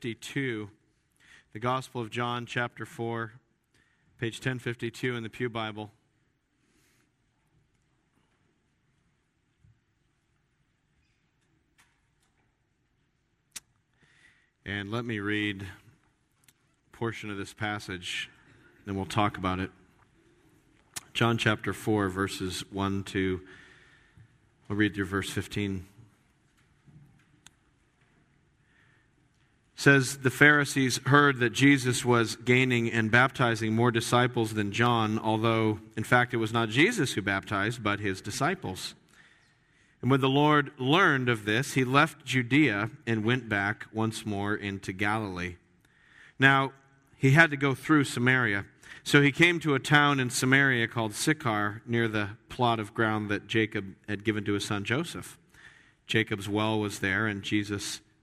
1052, the Gospel of John, chapter 4, page 1052 in the Pew Bible. And let me read a portion of this passage, then we'll talk about it. John chapter 4, verses 1 to, we'll read through verse 15. It says, the Pharisees heard that Jesus was gaining and baptizing more disciples than John, although, in fact, it was not Jesus who baptized, but his disciples. And when the Lord learned of this, he left Judea and went back once more into Galilee. Now, he had to go through Samaria. So he came to a town in Samaria called Sychar, near the plot of ground that Jacob had given to his son Joseph. Jacob's well was there, and Jesus,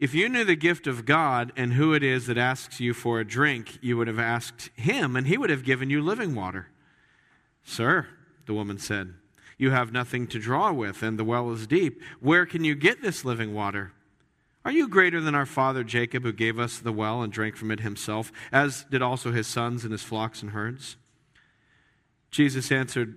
"If you knew the gift of God and who it is that asks you for a drink, you would have asked him, and he would have given you living water." "Sir," the woman said, "you have nothing to draw with, and the well is deep. Where can you get this living water? Are you greater than our father Jacob, who gave us the well and drank from it himself, as did also his sons and his flocks and herds?" Jesus answered,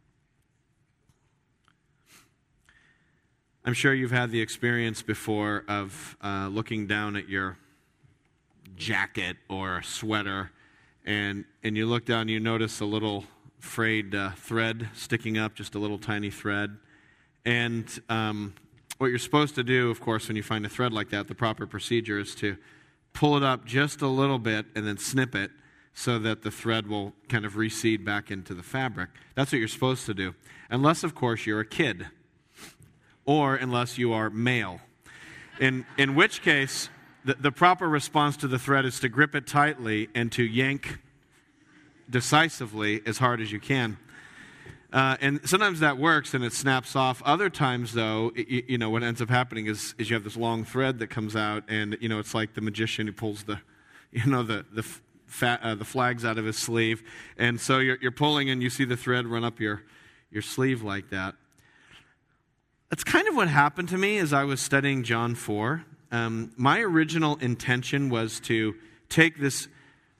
I'm sure you've had the experience before of looking down at your jacket or sweater, and you look down and you notice a little frayed thread sticking up, just a little tiny thread. And what you're supposed to do, of course, when you find a thread like that, the proper procedure is to pull it up just a little bit and then snip it so that the thread will kind of recede back into the fabric. That's what you're supposed to do. Unless, of course, you're a kid or unless you are male. In which case, the proper response to the thread is to grip it tightly and to yank decisively as hard as you can. And sometimes that works and it snaps off. Other times, though, you know, what ends up happening is you have this long thread that comes out, and, you know, it's like the magician who pulls the flags out of his sleeve. And so you're pulling and you see the thread run up your sleeve like that. That's kind of what happened to me as I was studying John 4. My original intention was to take this,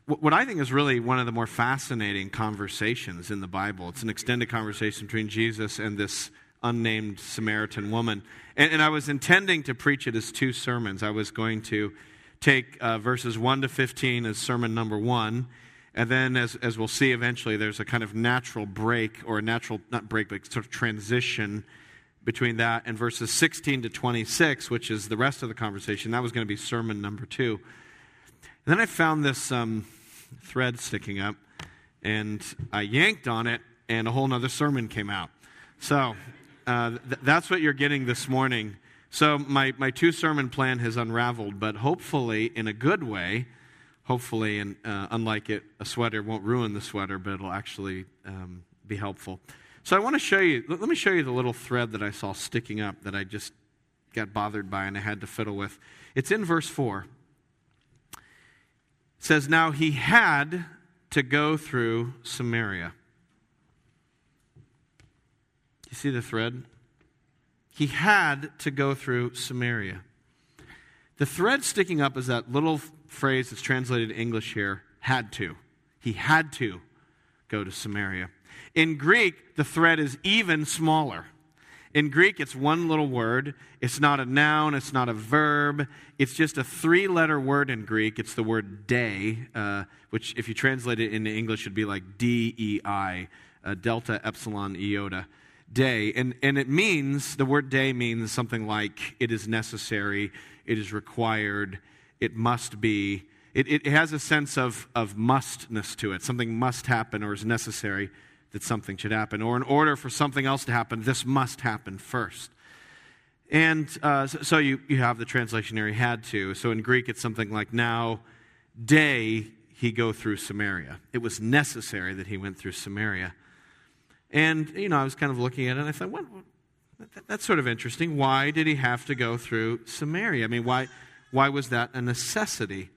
what I think is really one of the more fascinating conversations in the Bible. It's an extended conversation between Jesus and this unnamed Samaritan woman. And I was intending to preach it as two sermons. I was going to take verses 1 to 15 as sermon number 1. And then, as we'll see eventually, there's a kind of natural break, or a natural, not break, but sort of transition between that and verses 16 to 26, which is the rest of the conversation. That was going to be sermon number 2. And then I found this thread sticking up, and I yanked on it, and a whole nother sermon came out. So that's what you're getting this morning. So my two-sermon plan has unraveled, but hopefully in a good way, hopefully, and unlike it, a sweater won't ruin the sweater, but it'll actually be helpful. So I want to show you, let me show you the little thread that I saw sticking up that I just got bothered by and I had to fiddle with. It's in verse 4. It says, now he had to go through Samaria. You see the thread? He had to go through Samaria. The thread sticking up is that little phrase that's translated in English here, had to. He had to go to Samaria. In Greek, the thread is even smaller. In Greek, it's one little word. It's not a noun. It's not a verb. It's just a 3-letter word in Greek. It's the word day, which if you translate it into English, would be like D-E-I. delta, epsilon, iota, day. And it means, the word day means something like it is necessary, it is required, it must be. It has a sense of mustness to it. Something must happen or is necessary that something should happen. Or in order for something else to happen, this must happen first. And so you have the translation here, he had to. So in Greek, it's something like, now, day, he go through Samaria. It was necessary that he went through Samaria. And, you know, I was kind of looking at it, and I thought, that's sort of interesting. Why did he have to go through Samaria? I mean, why was that a necessity?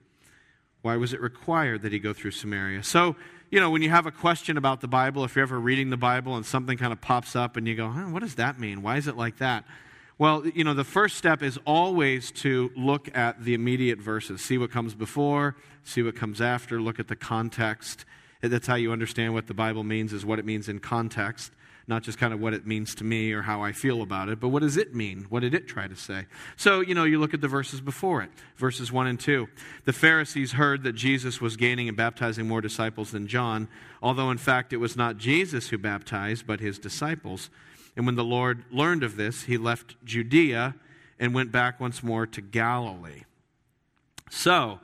Why was it required that he go through Samaria? So, you know, when you have a question about the Bible, if you're ever reading the Bible and something kind of pops up and you go, what does that mean? Why is it like that? Well, you know, the first step is always to look at the immediate verses. See what comes before, see what comes after, look at the context. That's how you understand what the Bible means, is what it means in context, not just kind of what it means to me or how I feel about it, but what does it mean? What did it try to say? So, you know, you look at the verses before it, verses 1 and 2. The Pharisees heard that Jesus was gaining and baptizing more disciples than John, although in fact it was not Jesus who baptized, but his disciples. And when the Lord learned of this, he left Judea and went back once more to Galilee. So,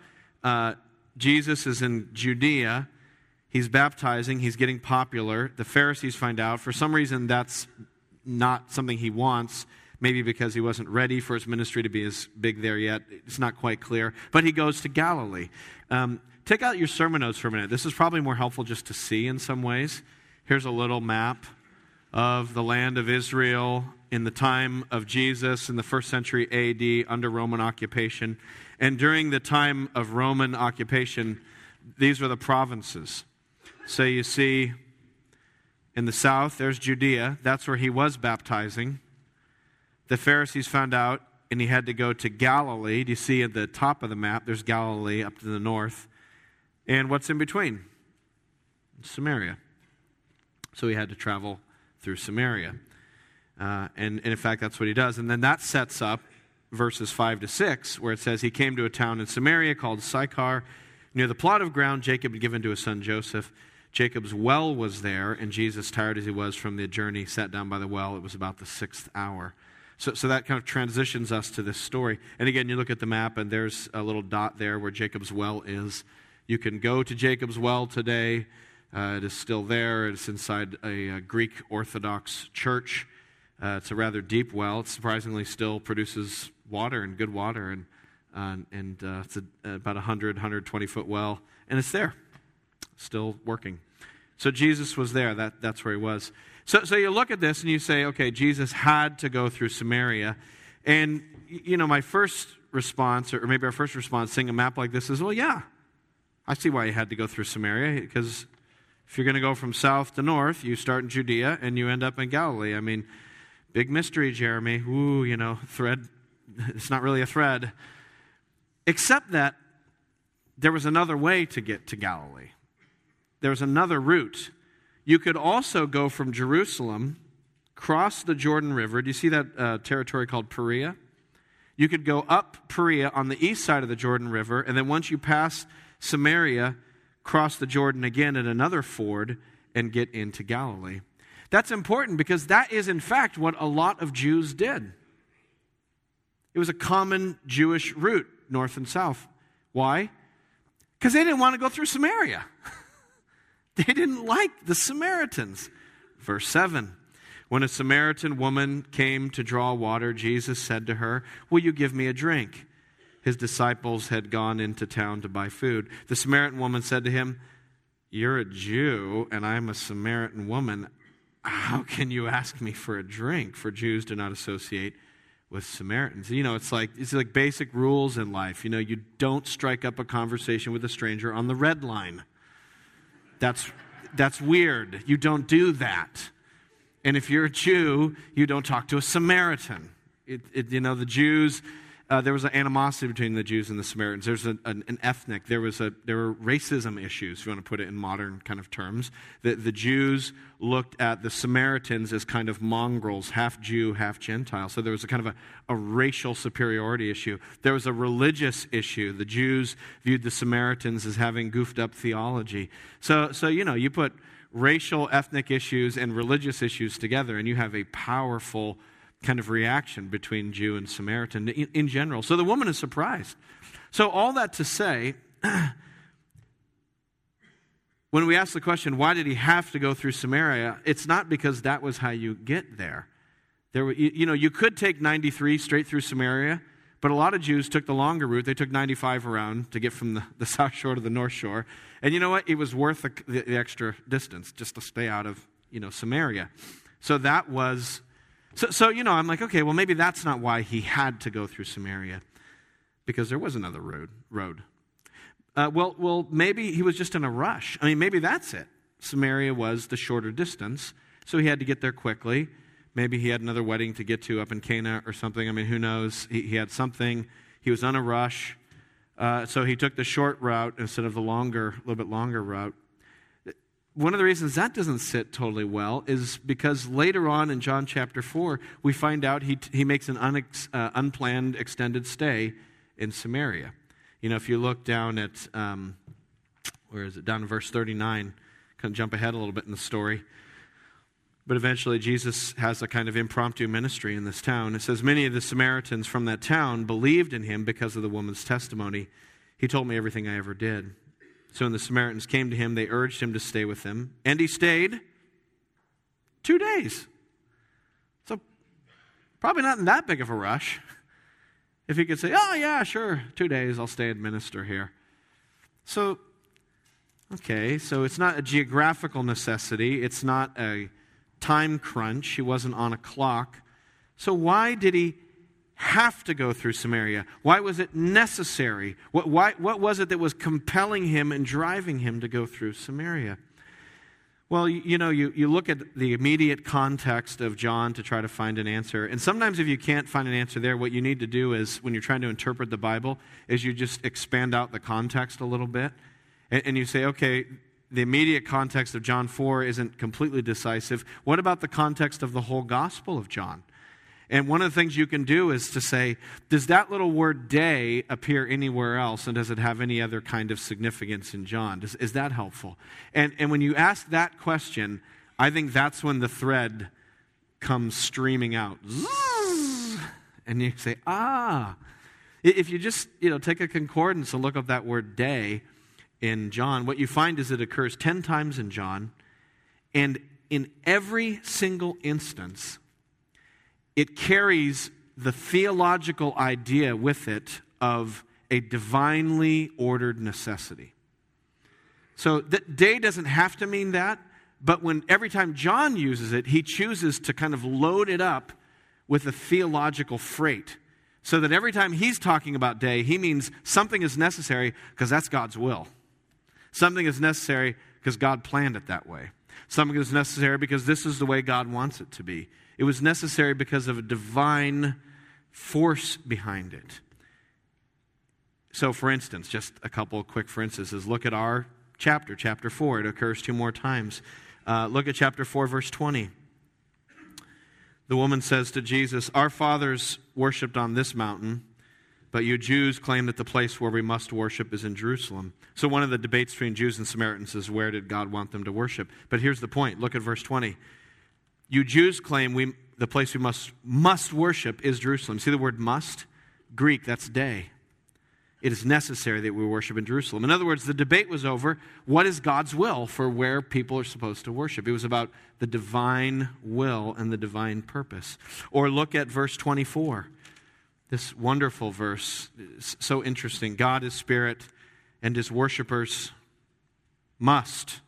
Jesus is in Judea. He's baptizing. He's getting popular. The Pharisees find out. For some reason, that's not something he wants, maybe because he wasn't ready for his ministry to be as big there yet. It's not quite clear. But he goes to Galilee. Take out your sermon notes for a minute. This is probably more helpful just to see in some ways. Here's a little map of the land of Israel in the time of Jesus in the 1st century A.D. under Roman occupation. And during the time of Roman occupation, these were the provinces. So you see in the south, there's Judea. That's where he was baptizing. The Pharisees found out, and he had to go to Galilee. Do you see at the top of the map, there's Galilee up to the north. And what's in between? Samaria. So he had to travel through Samaria. And in fact, that's what he does. And then that sets up verses 5 to 6, where it says, he came to a town in Samaria called Sychar, near the plot of ground Jacob had given to his son Joseph. Jacob's well was there, and Jesus, tired as he was from the journey, sat down by the well. It was about the 6th hour. So that kind of transitions us to this story. And again, you look at the map, and there's a little dot there where Jacob's well is. You can go to Jacob's well today. It is still there. It's inside a Greek Orthodox church. It's a rather deep well. It surprisingly still produces water, and good water, and it's about 120-foot well, and it's there, still working. So Jesus was there. That's where he was. So you look at this, and you say, okay, Jesus had to go through Samaria. And, you know, my first response, or maybe our first response, seeing a map like this is, well, yeah, I see why he had to go through Samaria, because if you're going to go from south to north, you start in Judea, and you end up in Galilee. I mean, big mystery, Jeremy. Ooh, you know, thread. It's not really a thread. Except that there was another way to get to Galilee. There was another route. You could also go from Jerusalem, cross the Jordan River. Do you see that territory called Perea? You could go up Perea on the east side of the Jordan River, and then once you pass Samaria, cross the Jordan again at another ford and get into Galilee. That's important because that is, in fact, what a lot of Jews did. It was a common Jewish route. North and south. Why? Because they didn't want to go through Samaria. They didn't like the Samaritans. Verse 7, when a Samaritan woman came to draw water, Jesus said to her, will you give me a drink? His disciples had gone into town to buy food. The Samaritan woman said to him, you're a Jew and I'm a Samaritan woman. How can you ask me for a drink? For Jews do not associate with Samaritans. You know, it's like basic rules in life. You know, you don't strike up a conversation with a stranger on the red line. That's weird. You don't do that. And if you're a Jew, you don't talk to a Samaritan. You know, the Jews, there was an animosity between the Jews and the Samaritans. There's an ethnic, there were racism issues, if you want to put it in modern kind of terms. The Jews looked at the Samaritans as kind of mongrels, half Jew, half Gentile. So there was a kind of a racial superiority issue. There was a religious issue. The Jews viewed the Samaritans as having goofed up theology. So you know, you put racial, ethnic issues and religious issues together, and you have a powerful kind of reaction between Jew and Samaritan in general. So the woman is surprised. So all that to say, when we ask the question, why did he have to go through Samaria? It's not because that was how you get there. You could take 93 straight through Samaria, but a lot of Jews took the longer route. They took 95 around to get from the south shore to the north shore. And you know what? It was worth the extra distance just to stay out of, Samaria. So that was... So, I'm like, okay, well, maybe that's not why he had to go through Samaria, because there was another road. Well, maybe he was just in a rush. I mean, maybe that's it. Samaria was the shorter distance, so he had to get there quickly. Maybe he had another wedding to get to up in Cana or something. I mean, who knows? He had something. He was on a rush, so he took the short route instead of the longer, a little bit longer route. One of the reasons that doesn't sit totally well is because later on in John chapter 4, we find out he makes an unplanned extended stay in Samaria. If you look down at, down in verse 39, kind of jump ahead a little bit in the story. But eventually Jesus has a kind of impromptu ministry in this town. It says, many of the Samaritans from that town believed in him because of the woman's testimony. He told me everything I ever did. So when the Samaritans came to him, they urged him to stay with them. And he stayed 2 days. So probably not in that big of a rush. If he could say, oh yeah, sure, 2 days, I'll stay and minister here. So, okay, so it's not a geographical necessity. It's not a time crunch. He wasn't on a clock. So why did he have to go through Samaria? Why was it necessary? What was it that was compelling him and driving him to go through Samaria? Well, you look at the immediate context of John to try to find an answer. And sometimes if you can't find an answer there, what you need to do is, when you're trying to interpret the Bible, is you just expand out the context a little bit. And you say, okay, the immediate context of John 4 isn't completely decisive. What about the context of the whole Gospel of John? And one of the things you can do is to say, does that little word day appear anywhere else, and does it have any other kind of significance in John? Is that helpful? And when you ask that question, I think that's when the thread comes streaming out. Zzz, and you say, if you just take a concordance and look up that word day in John, what you find is it occurs 10 times in John, and in every single instance, it carries the theological idea with it of a divinely ordered necessity. So that day doesn't have to mean that, but when every time John uses it, he chooses to kind of load it up with a theological freight, so that every time he's talking about day, he means something is necessary because that's God's will. Something is necessary because God planned it that way. Something is necessary because this is the way God wants it to be. It was necessary because of a divine force behind it. So, for instance, just a couple of quick for instances. Look at our chapter 4. It occurs 2 more times. Look at chapter 4, verse 20. The woman says to Jesus, our fathers worshipped on this mountain, but you Jews claim that the place where we must worship is in Jerusalem. So one of the debates between Jews and Samaritans is, where did God want them to worship? But here's the point. Look at verse 20. You Jews claim the place we must worship is Jerusalem. See the word must? Greek, that's day. It is necessary that we worship in Jerusalem. In other words, the debate was over, what is God's will for where people are supposed to worship? It was about the divine will and the divine purpose. Or look at verse 24. This wonderful verse, so interesting. God is spirit, and his worshipers must,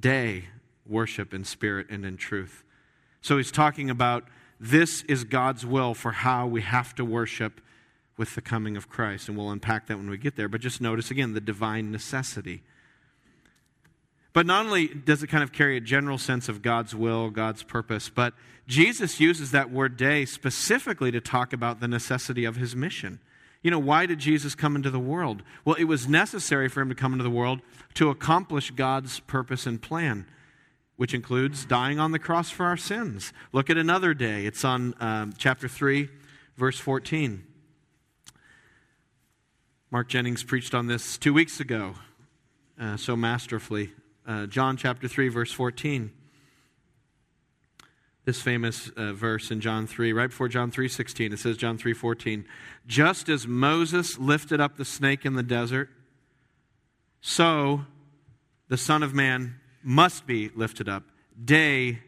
day, worship in spirit and in truth. So he's talking about this is God's will for how we have to worship with the coming of Christ. And we'll unpack that when we get there. But just notice again the divine necessity. But not only does it kind of carry a general sense of God's will, God's purpose, but Jesus uses that word day specifically to talk about the necessity of his mission. Why did Jesus come into the world? Well, it was necessary for him to come into the world to accomplish God's purpose and plan, which includes dying on the cross for our sins. Look at another day. It's on chapter 3, verse 14. Mark Jennings preached on this 2 weeks ago so masterfully John chapter 3, verse 14. This famous verse in John 3, right before John 3:16, it says John 3:14, just as Moses lifted up the snake in the desert, so the Son of Man must be lifted up. Day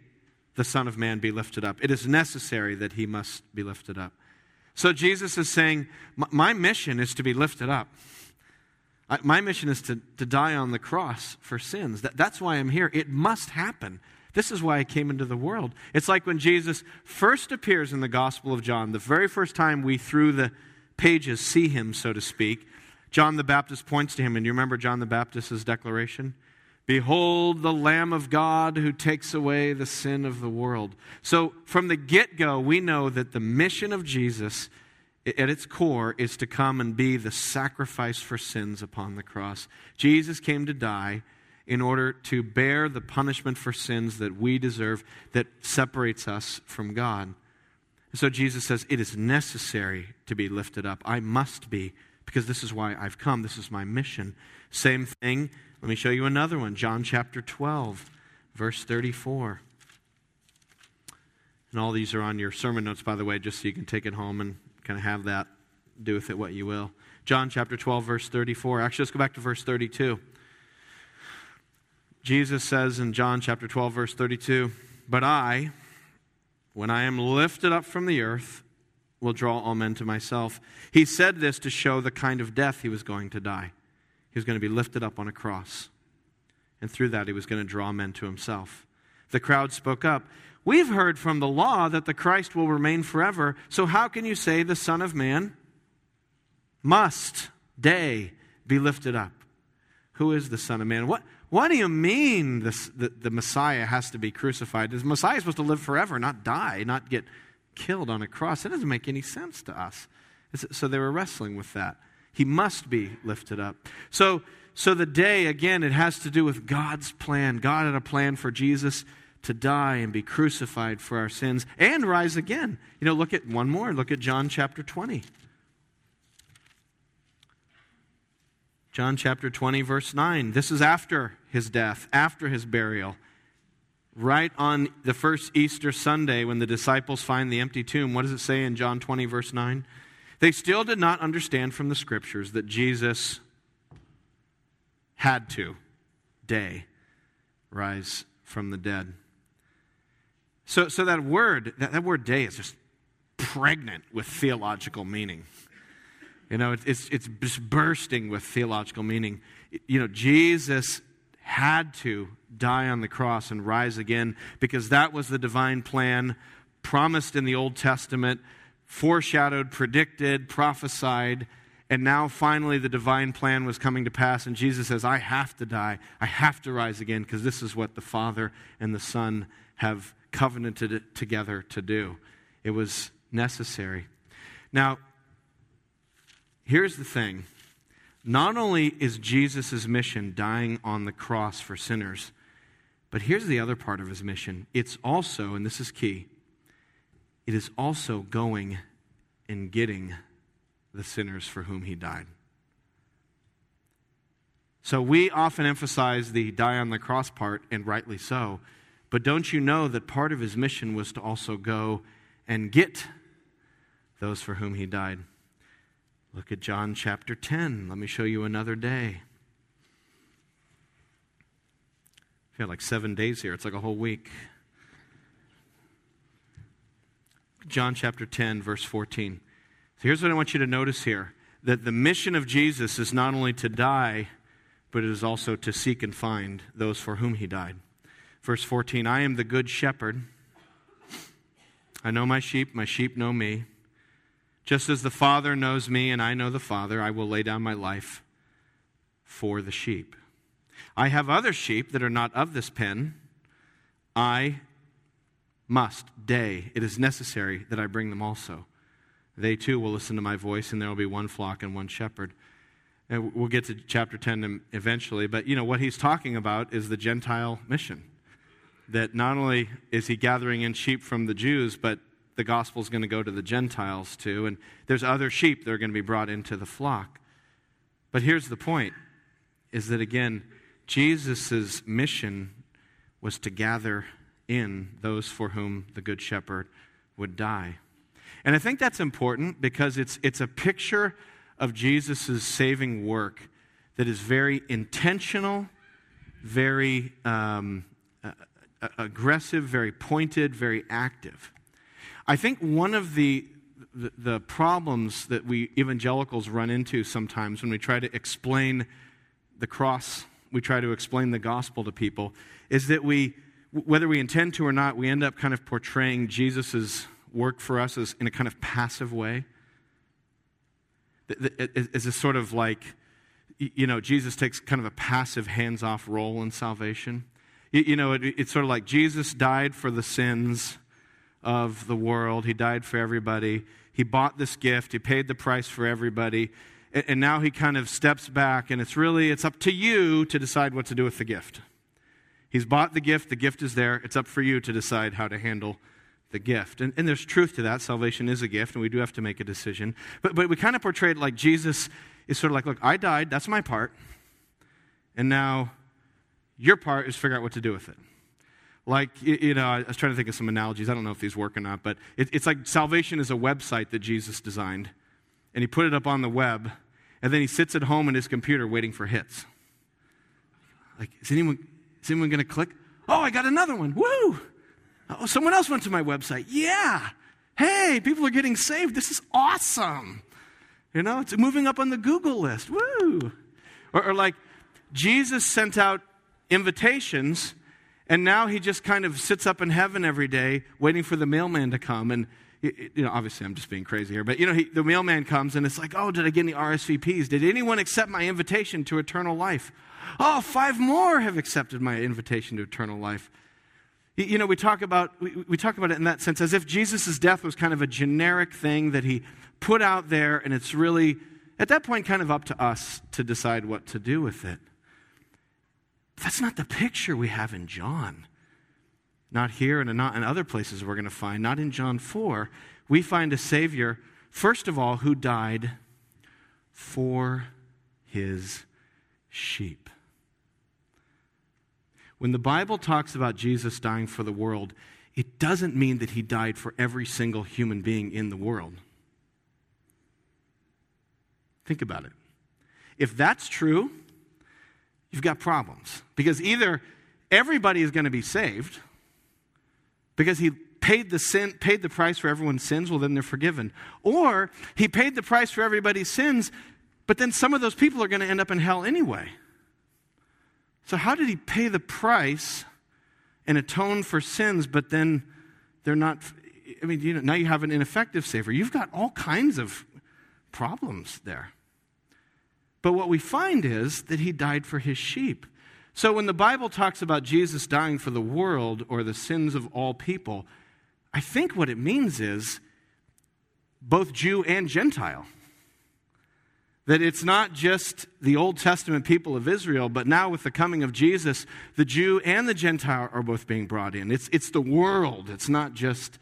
the Son of Man be lifted up. It is necessary that he must be lifted up. So Jesus is saying, my mission is to be lifted up. My mission is to die on the cross for sins. That's why I'm here. It must happen. This is why I came into the world. It's like when Jesus first appears in the Gospel of John, the very first time we through the pages see him, so to speak, John the Baptist points to him. And you remember John the Baptist's declaration? Behold the Lamb of God who takes away the sin of the world. So from the get-go, we know that the mission of Jesus at its core is to come and be the sacrifice for sins upon the cross. Jesus came to die in order to bear the punishment for sins that we deserve, that separates us from God. So Jesus says, it is necessary to be lifted up. I must be, because this is why I've come. This is my mission. Same thing. Let me show you another one. John chapter 12, verse 34. And all these are on your sermon notes, by the way, just so you can take it home and kind of have that, do with it what you will. John chapter 12, verse 34. Actually, let's go back to verse 32. Jesus says in John chapter 12, verse 32, but I, when I am lifted up from the earth, will draw all men to myself. He said this to show the kind of death he was going to die. He was going to be lifted up on a cross. And through that, he was going to draw men to himself. The crowd spoke up. We've heard from the law that the Christ will remain forever. So how can you say the Son of Man must day be lifted up? Who is the Son of Man? What do you mean the Messiah has to be crucified? The Messiah is supposed to live forever, not die, not get killed on a cross. It doesn't make any sense to us. So they were wrestling with that. He must be lifted up. So the day, again, it has to do with God's plan. God had a plan for Jesus to die and be crucified for our sins and rise again. You know, look at one more. Look at John chapter 20. John chapter 20, verse 9. This is after his death, after his burial. Right on the first Easter Sunday when the disciples find the empty tomb, what does it say in John 20, verse 9? They still did not understand from the Scriptures that Jesus had to, day, rise from the dead. So that word day is just pregnant with theological meaning. You know, it's just bursting with theological meaning. You know, Jesus had to die on the cross and rise again because that was the divine plan promised in the Old Testament, foreshadowed, predicted, prophesied, and now finally the divine plan was coming to pass, and Jesus says, I have to die. I have to rise again because this is what the Father and the Son have covenanted together to do. It was necessary. Now, here's the thing. Not only is Jesus' mission dying on the cross for sinners, but here's the other part of his mission. It's also, and this is key, it is also going and getting the sinners for whom he died. So we often emphasize the die on the cross part, and rightly so, but don't you know that part of his mission was to also go and get those for whom he died? Look at John chapter 10. Let me show you another day. We've got like 7 days here. It's like a whole week. John chapter 10, verse 14. So here's what I want you to notice here. That the mission of Jesus is not only to die, but it is also to seek and find those for whom he died. Verse 14, I am the good shepherd. I know my sheep know me. Just as the Father knows me and I know the Father, I will lay down my life for the sheep. I have other sheep that are not of this pen. I must, day, it is necessary that I bring them also. They too will listen to my voice, and there will be one flock and one shepherd. And we'll get to chapter 10 eventually, but you know what he's talking about is the Gentile mission. That not only is he gathering in sheep from the Jews, but the gospel is going to go to the Gentiles too, and there's other sheep that are going to be brought into the flock. But here's the point, is that again, Jesus' mission was to gather in those for whom the Good Shepherd would die. And I think that's important because it's a picture of Jesus' saving work that is very intentional, very aggressive, very pointed, very active. I think one of the problems that we evangelicals run into sometimes when we try to explain the cross, we try to explain the gospel to people, is that we, whether we intend to or not, we end up kind of portraying Jesus' work for us as in a kind of passive way. It's a sort of like, you know, Jesus takes kind of a passive, hands-off role in salvation. You know, it's sort of like Jesus died for the sins of the world. He died for everybody. He bought this gift. He paid the price for everybody. And now he kind of steps back, and it's up to you to decide what to do with the gift. He's bought the gift is there. It's up for you to decide how to handle the gift. And there's truth to that. Salvation is a gift, and we do have to make a decision. But we kind of portray it like Jesus is sort of like, look, I died. That's my part. And now your part is figure out what to do with it. Like, you know, I was trying to think of some analogies. I don't know if these work or not, but it's like salvation is a website that Jesus designed. And he put it up on the web, and then he sits at home on his computer waiting for hits. Like, is anyone going to click? Oh, I got another one. Woo! Oh, someone else went to my website. Yeah! Hey, people are getting saved. This is awesome! You know, it's moving up on the Google list. Woo! Or like, Jesus sent out invitations, and now he just kind of sits up in heaven every day waiting for the mailman to come, and you know, obviously I'm just being crazy here, but you know, the mailman comes and it's like, oh, did I get any RSVPs? Did anyone accept my invitation to eternal life? Oh, 5 more have accepted my invitation to eternal life. You know, we talk about it in that sense, as if Jesus' death was kind of a generic thing that he put out there, and it's really, at that point, kind of up to us to decide what to do with it. But that's not the picture we have in John. Not here and not in other places we're going to find. Not in John 4. We find a Savior, first of all, who died for his sheep. When the Bible talks about Jesus dying for the world, it doesn't mean that he died for every single human being in the world. Think about it. If that's true, you've got problems. Because either everybody is going to be saved, because he paid the price for everyone's sins, well, then they're forgiven. Or he paid the price for everybody's sins, but then some of those people are going to end up in hell anyway. So how did he pay the price and atone for sins, but then they're not, I mean, you know, now you have an ineffective savior. You've got all kinds of problems there. But what we find is that he died for his sheep. So when the Bible talks about Jesus dying for the world or the sins of all people, I think what it means is both Jew and Gentile. That it's not just the Old Testament people of Israel, but now with the coming of Jesus, the Jew and the Gentile are both being brought in. It's the world. It's not just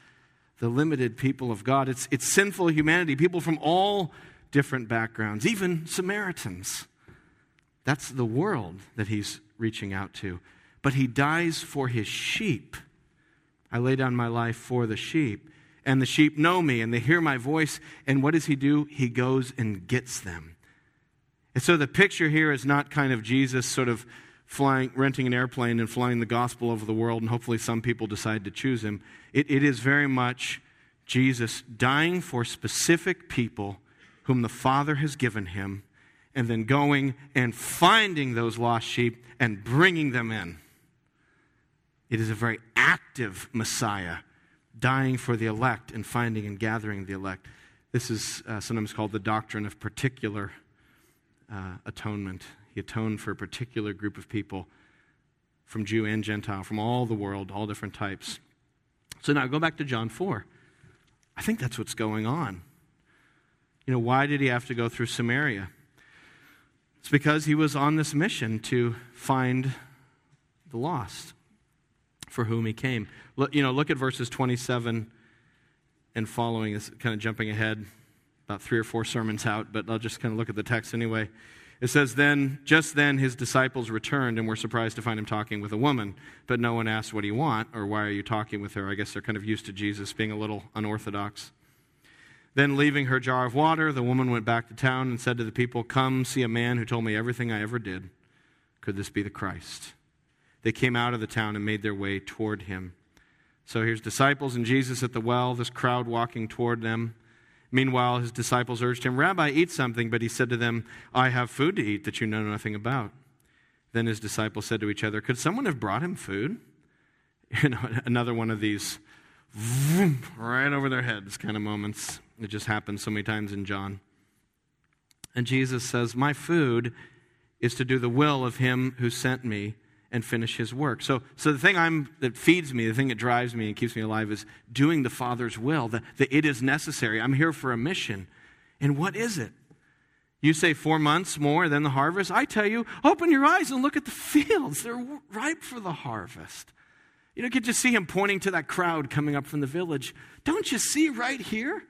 the limited people of God. It's sinful humanity, people from all different backgrounds, even Samaritans. That's the world that he's reaching out to. But he dies for his sheep. I lay down my life for the sheep. And the sheep know me, and they hear my voice. And what does he do? He goes and gets them. And so the picture here is not kind of Jesus sort of renting an airplane and flying the gospel over the world, and hopefully some people decide to choose him. It is very much Jesus dying for specific people whom the Father has given him, and then going and finding those lost sheep and bringing them in. It is a very active Messiah, dying for the elect and finding and gathering the elect. This is sometimes called the doctrine of particular atonement. He atoned for a particular group of people, from Jew and Gentile, from all the world, all different types. So now go back to John 4. I think that's what's going on. You know, why did he have to go through Samaria? It's because he was on this mission to find the lost for whom he came. Look at verses 27 and following. It's kind of jumping ahead about 3 or 4 sermons out, but I'll just kind of look at the text anyway. It says, Just then his disciples returned and were surprised to find him talking with a woman. But no one asked, what do you want? Or why are you talking with her? I guess they're kind of used to Jesus being a little unorthodox. Then leaving her jar of water, the woman went back to town and said to the people, come see a man who told me everything I ever did. Could this be the Christ? They came out of the town and made their way toward him. So here's disciples and Jesus at the well, this crowd walking toward them. Meanwhile, his disciples urged him, Rabbi, eat something. But he said to them, I have food to eat that you know nothing about. Then his disciples said to each other, could someone have brought him food? You know, another one of these vroom, right over their heads kind of moments. It just happens so many times in John. And Jesus says, my food is to do the will of him who sent me and finish his work. So the thing that feeds me, the thing that drives me and keeps me alive is doing the Father's will, that it is necessary. I'm here for a mission. And what is it? You say 4 months more than the harvest? I tell you, open your eyes and look at the fields. They're ripe for the harvest. You know, could you see him pointing to that crowd coming up from the village? Don't you see right here?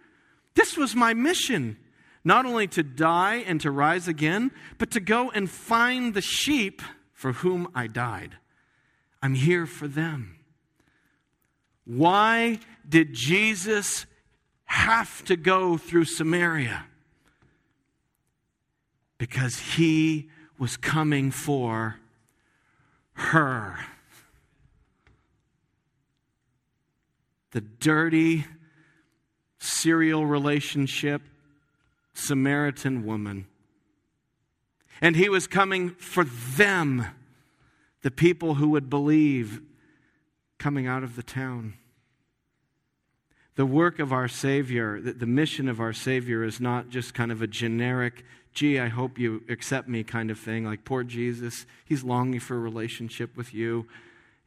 This was my mission. Not only to die and to rise again, but to go and find the sheep for whom I died. I'm here for them. Why did Jesus have to go through Samaria? Because he was coming for her. The dirty, serial relationship Samaritan woman. And he was coming for them, the people who would believe, coming out of the town. The work of our Savior, the mission of our Savior is not just kind of a generic, gee, I hope you accept me kind of thing, like poor Jesus, he's longing for a relationship with you.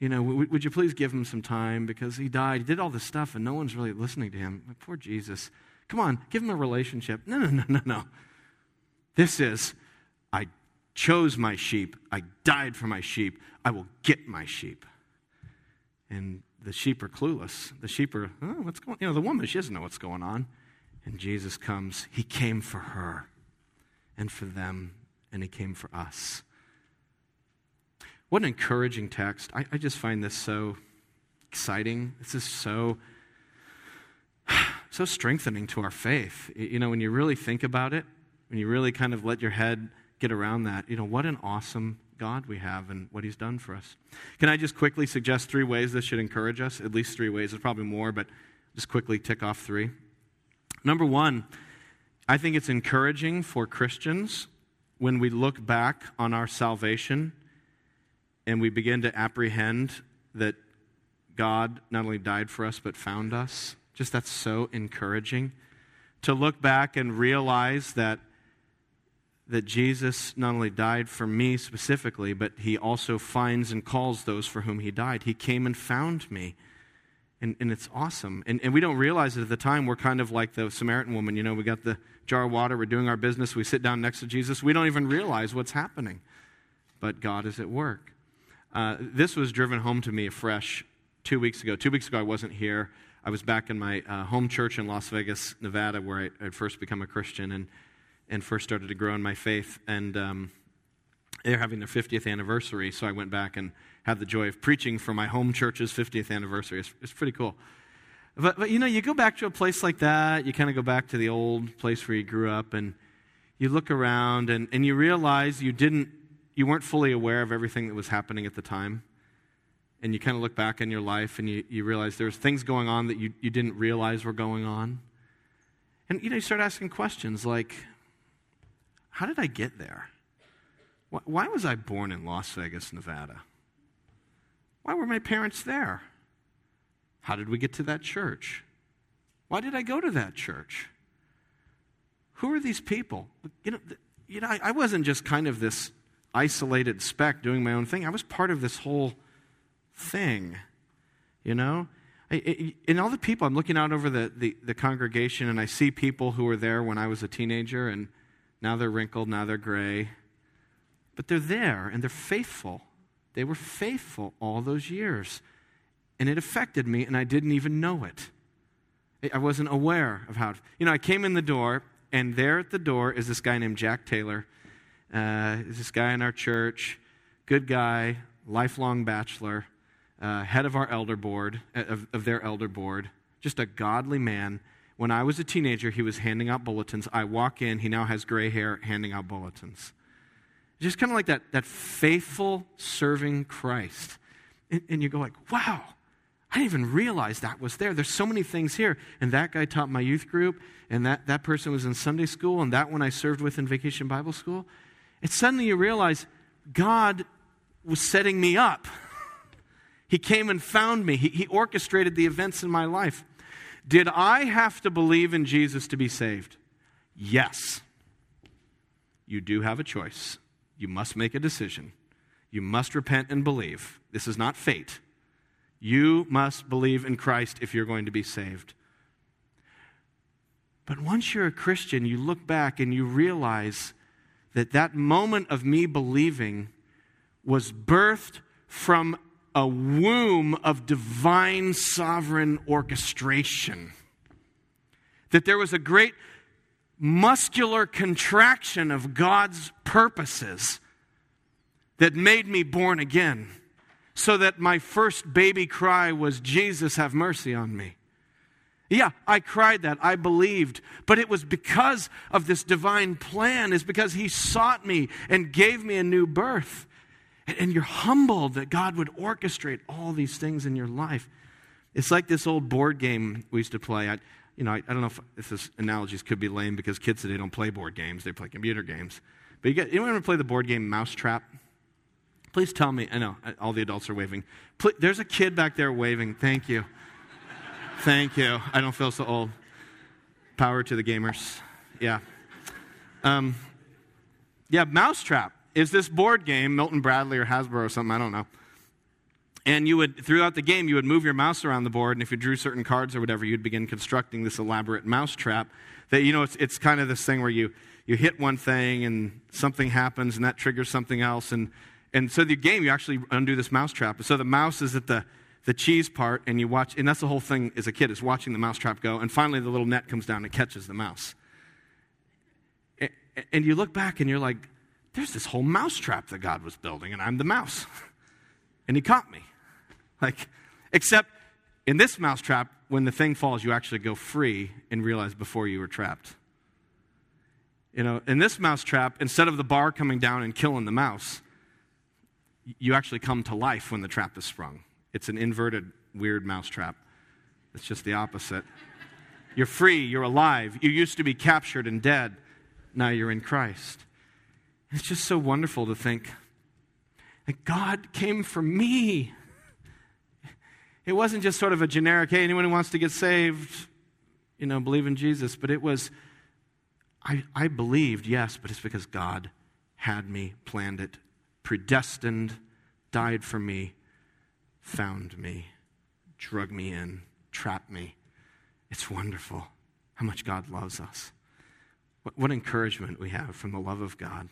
You know, would you please give him some time because he died, he did all this stuff and no one's really listening to him. Like, poor Jesus, come on, give him a relationship. No. This is, I chose my sheep. I died for my sheep. I will get my sheep. And the sheep are clueless. The sheep are, oh, what's going on? You know, the woman, she doesn't know what's going on. And Jesus comes. He came for her and for them, and he came for us. What an encouraging text. I just find this so exciting. This is so strengthening to our faith. You know, when you really think about it, when you really kind of let your head get around that, you know, what an awesome God we have and what he's done for us. Can I just quickly suggest 3 ways this should encourage us? At least 3 ways. There's probably more, but just quickly tick off 3. Number 1, I think it's encouraging for Christians when we look back on our salvation and we begin to apprehend that God not only died for us, but found us. Just that's so encouraging. To look back and realize that Jesus not only died for me specifically, but he also finds and calls those for whom he died. He came and found me, and it's awesome. And we don't realize it at the time. We're kind of like the Samaritan woman. You know, we got the jar of water, we're doing our business, we sit down next to Jesus. We don't even realize what's happening, but God is at work. This was driven home to me afresh 2 weeks ago. 2 weeks ago, I wasn't here. I was back in my home church in Las Vegas, Nevada, where I had first become a Christian and first started to grow in my faith, and they're having their 50th anniversary, so I went back and had the joy of preaching for my home church's 50th anniversary. It's pretty cool. But you know, you go back to a place like that, you kind of go back to the old place where you grew up, and you look around, and you realize you weren't fully aware of everything that was happening at the time, and you kind of look back in your life, and you realize there's things going on that you didn't realize were going on, and you know, you start asking questions like, how did I get there? Why was I born in Las Vegas, Nevada? Why were my parents there? How did we get to that church? Why did I go to that church? Who are these people? You know, I wasn't just kind of this isolated speck doing my own thing. I was part of this whole thing, you know? And all the people, I'm looking out over the congregation, and I see people who were there when I was a teenager, and now they're wrinkled, now they're gray. But they're there, and they're faithful. They were faithful all those years. And it affected me, and I didn't even know it. I wasn't aware of how. You know, I came in the door, and there at the door is this guy named Jack Taylor, Is this guy in our church, good guy, lifelong bachelor, head of our elder board, of their elder board, just a godly man. When I was a teenager, he was handing out bulletins. I walk in, he now has gray hair handing out bulletins. Just kind of like that faithful serving Christ. And you go like, wow, I didn't even realize that was there. There's so many things here. And that guy taught my youth group, and that person was in Sunday school, and that one I served with in Vacation Bible School. And suddenly you realize God was setting me up. He came and found me. He orchestrated the events in my life. Did I have to believe in Jesus to be saved? Yes. You do have a choice. You must make a decision. You must repent and believe. This is not fate. You must believe in Christ if you're going to be saved. But once you're a Christian, you look back and you realize that that moment of me believing was birthed from a womb of divine sovereign orchestration. That there was a great muscular contraction of God's purposes that made me born again, so that my first baby cry was, Jesus, have mercy on me. Yeah, I cried that. I believed. But it was because of this divine plan. It's because he sought me and gave me a new birth. And you're humbled that God would orchestrate all these things in your life. It's like this old board game we used to play. I don't know if this analogies could be lame because kids today don't play board games. They play computer games. But anyone ever play the board game Mousetrap? Please tell me. I know, all the adults are waving. There's a kid back there waving. Thank you. Thank you. I don't feel so old. Power to the gamers. Yeah. Mousetrap is this board game, Milton Bradley or Hasbro or something, I don't know. And you would, throughout the game, you would move your mouse around the board, and if you drew certain cards or whatever, you'd begin constructing this elaborate mousetrap that, you know, it's kind of this thing where you hit one thing and something happens and that triggers something else. And so the game, you actually undo this mousetrap. So the mouse is at the cheese part, and you watch, and that's the whole thing as a kid, is watching the mousetrap go, and finally the little net comes down and catches the mouse. And you look back and you're like, there's this whole mousetrap that God was building, and I'm the mouse. And he caught me. Like, except in this mousetrap, when the thing falls, you actually go free and realize before you were trapped. You know, in this mousetrap, instead of the bar coming down and killing the mouse, you actually come to life when the trap is sprung. It's an inverted, weird mousetrap. It's just the opposite. You're free. You're alive. You used to be captured and dead. Now you're in Christ. It's just so wonderful to think that God came for me. It wasn't just sort of a generic, hey, anyone who wants to get saved, you know, believe in Jesus. But it was, I believed, yes, but it's because God had me, planned it, predestined, died for me, found me, drug me in, trapped me. It's wonderful how much God loves us. What encouragement we have from the love of God.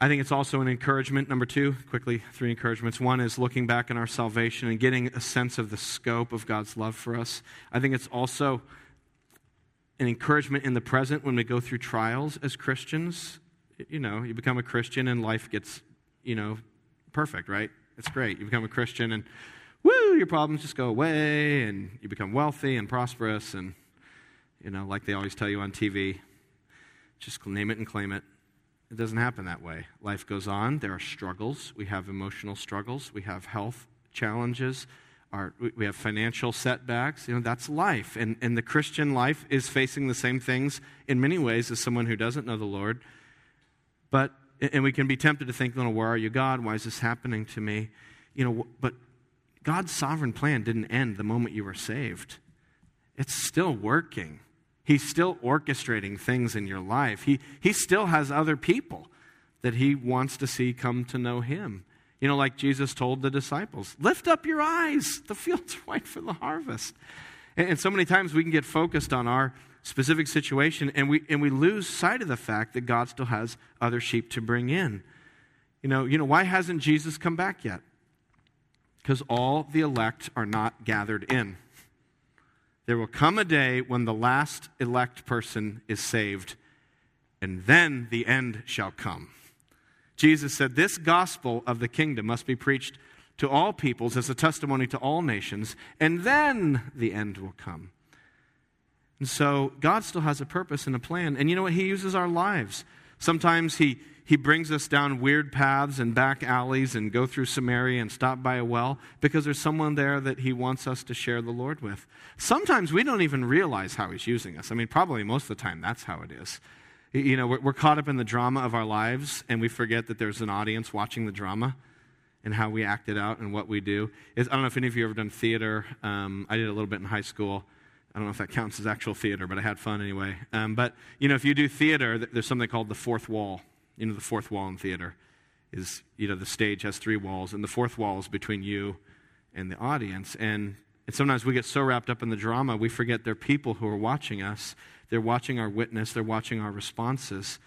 I think it's also an encouragement. Number two, quickly, three encouragements. One is looking back on our salvation and getting a sense of the scope of God's love for us. I think it's also an encouragement in the present when we go through trials as Christians. You know, you become a Christian and life gets, you know, perfect, right? It's great. You become a Christian and, woo, your problems just go away and you become wealthy and prosperous and, you know, like they always tell you on TV, just name it and claim it. It doesn't happen that way. Life goes on. There are struggles. We have emotional struggles. We have health challenges. We have financial setbacks. You know, that's life. And the Christian life is facing the same things in many ways as someone who doesn't know the Lord. But, and we can be tempted to think, well, where are you, God? Why is this happening to me? You know, but God's sovereign plan didn't end the moment you were saved. It's still working. He's still orchestrating things in your life. He still has other people that he wants to see come to know him. You know, like Jesus told the disciples, lift up your eyes. The field's white for the harvest. And so many times we can get focused on our specific situation and we lose sight of the fact that God still has other sheep to bring in. You know, why hasn't Jesus come back yet? Because all the elect are not gathered in. There will come a day when the last elect person is saved and then the end shall come. Jesus said, this gospel of the kingdom must be preached to all peoples as a testimony to all nations, and then the end will come. And so God still has a purpose and a plan. And you know what? He uses our lives. Sometimes He brings us down weird paths and back alleys and go through Samaria and stop by a well because there's someone there that He wants us to share the Lord with. Sometimes we don't even realize how He's using us. I mean, probably most of the time that's how it is. You know, we're caught up in the drama of our lives and we forget that there's an audience watching the drama and how we act it out and what we do. I don't know if any of you have ever done theater. I did a little bit in high school. I don't know if that counts as actual theater, but I had fun anyway. But, you know, if you do theater, there's something called the fourth wall. You know, the fourth wall in theater is, you know, the stage has three walls, and the fourth wall is between you and the audience. And sometimes we get so wrapped up in the drama, we forget there are people who are watching us. They're watching our witness. They're watching our responses.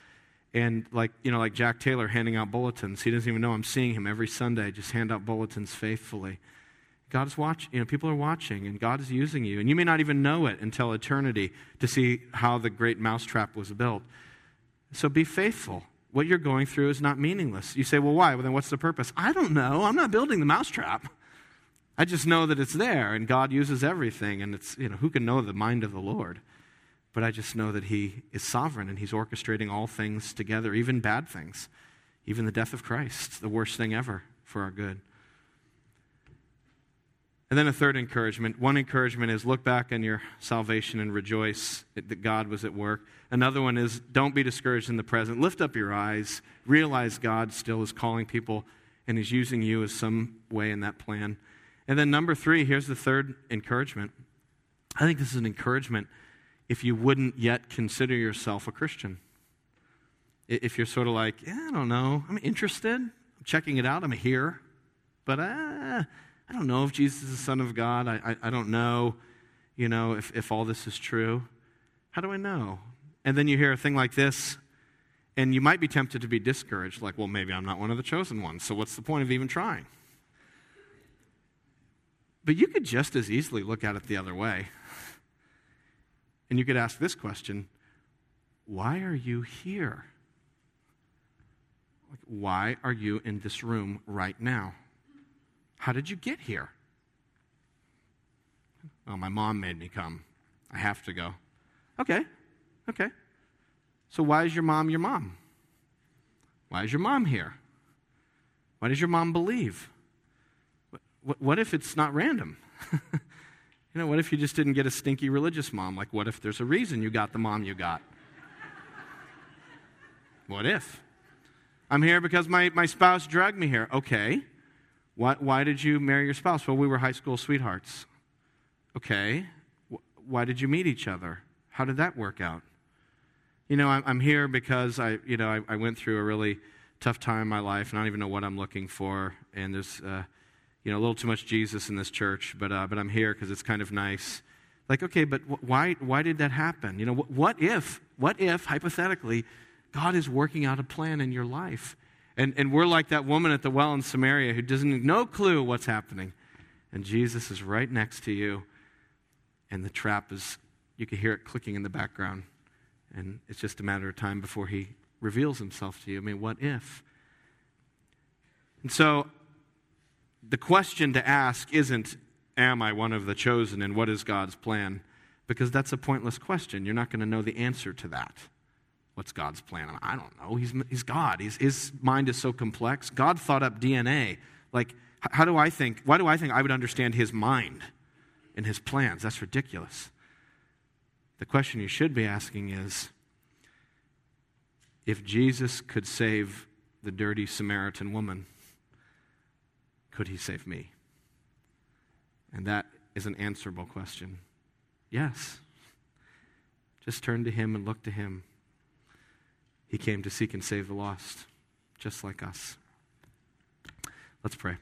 And like Jack Taylor handing out bulletins. He doesn't even know I'm seeing him every Sunday. I just hand out bulletins faithfully. God is watching. You know, people are watching, and God is using you. And you may not even know it until eternity to see how the great mousetrap was built. So be faithful. What you're going through is not meaningless. You say, well, why? Well, then what's the purpose? I don't know. I'm not building the mousetrap. I just know that it's there, and God uses everything, and it's, you know, who can know the mind of the Lord? But I just know that He is sovereign, and He's orchestrating all things together, even bad things, even the death of Christ, the worst thing ever, for our good. And then a third encouragement. One encouragement is look back on your salvation and rejoice that God was at work. Another one is don't be discouraged in the present. Lift up your eyes. Realize God still is calling people and is using you as some way in that plan. And then number three, here's the third encouragement. I think this is an encouragement if you wouldn't yet consider yourself a Christian. If you're sort of like, I don't know. I'm interested. I'm checking it out. I'm here. But I don't know if Jesus is the Son of God. I don't know, you know, if all this is true. How do I know? And then you hear a thing like this, and you might be tempted to be discouraged, like, well, maybe I'm not one of the chosen ones, so what's the point of even trying? But you could just as easily look at it the other way. And you could ask this question, why are you here? Like, why are you in this room right now? How did you get here? Oh, my mom made me come. I have to go. Okay. So why is your mom your mom? Why is your mom here? Why does your mom believe? What if it's not random? You know, what if you just didn't get a stinky religious mom? Like, what if there's a reason you got the mom you got? What if? I'm here because my spouse dragged me here. Okay. Why did you marry your spouse? Well, we were high school sweethearts. Okay. Why did you meet each other? How did that work out? You know, I'm here because I went through a really tough time in my life, and I don't even know what I'm looking for. And there's, a little too much Jesus in this church, but I'm here because it's kind of nice. Like, okay, but why did that happen? You know, what if hypothetically God is working out a plan in your life? And we're like that woman at the well in Samaria who doesn't no clue what's happening. And Jesus is right next to you. And the trap is, you can hear it clicking in the background. And it's just a matter of time before He reveals Himself to you. I mean, what if? And so the question to ask isn't, am I one of the chosen and what is God's plan? Because that's a pointless question. You're not going to know the answer to that. What's God's plan? I don't know. He's God. His mind is so complex. God thought up DNA. Like, how do I think? Why do I think I would understand His mind and His plans? That's ridiculous. The question you should be asking is, if Jesus could save the dirty Samaritan woman, could He save me? And that is an answerable question. Yes. Just turn to Him and look to Him. He came to seek and save the lost, just like us. Let's pray.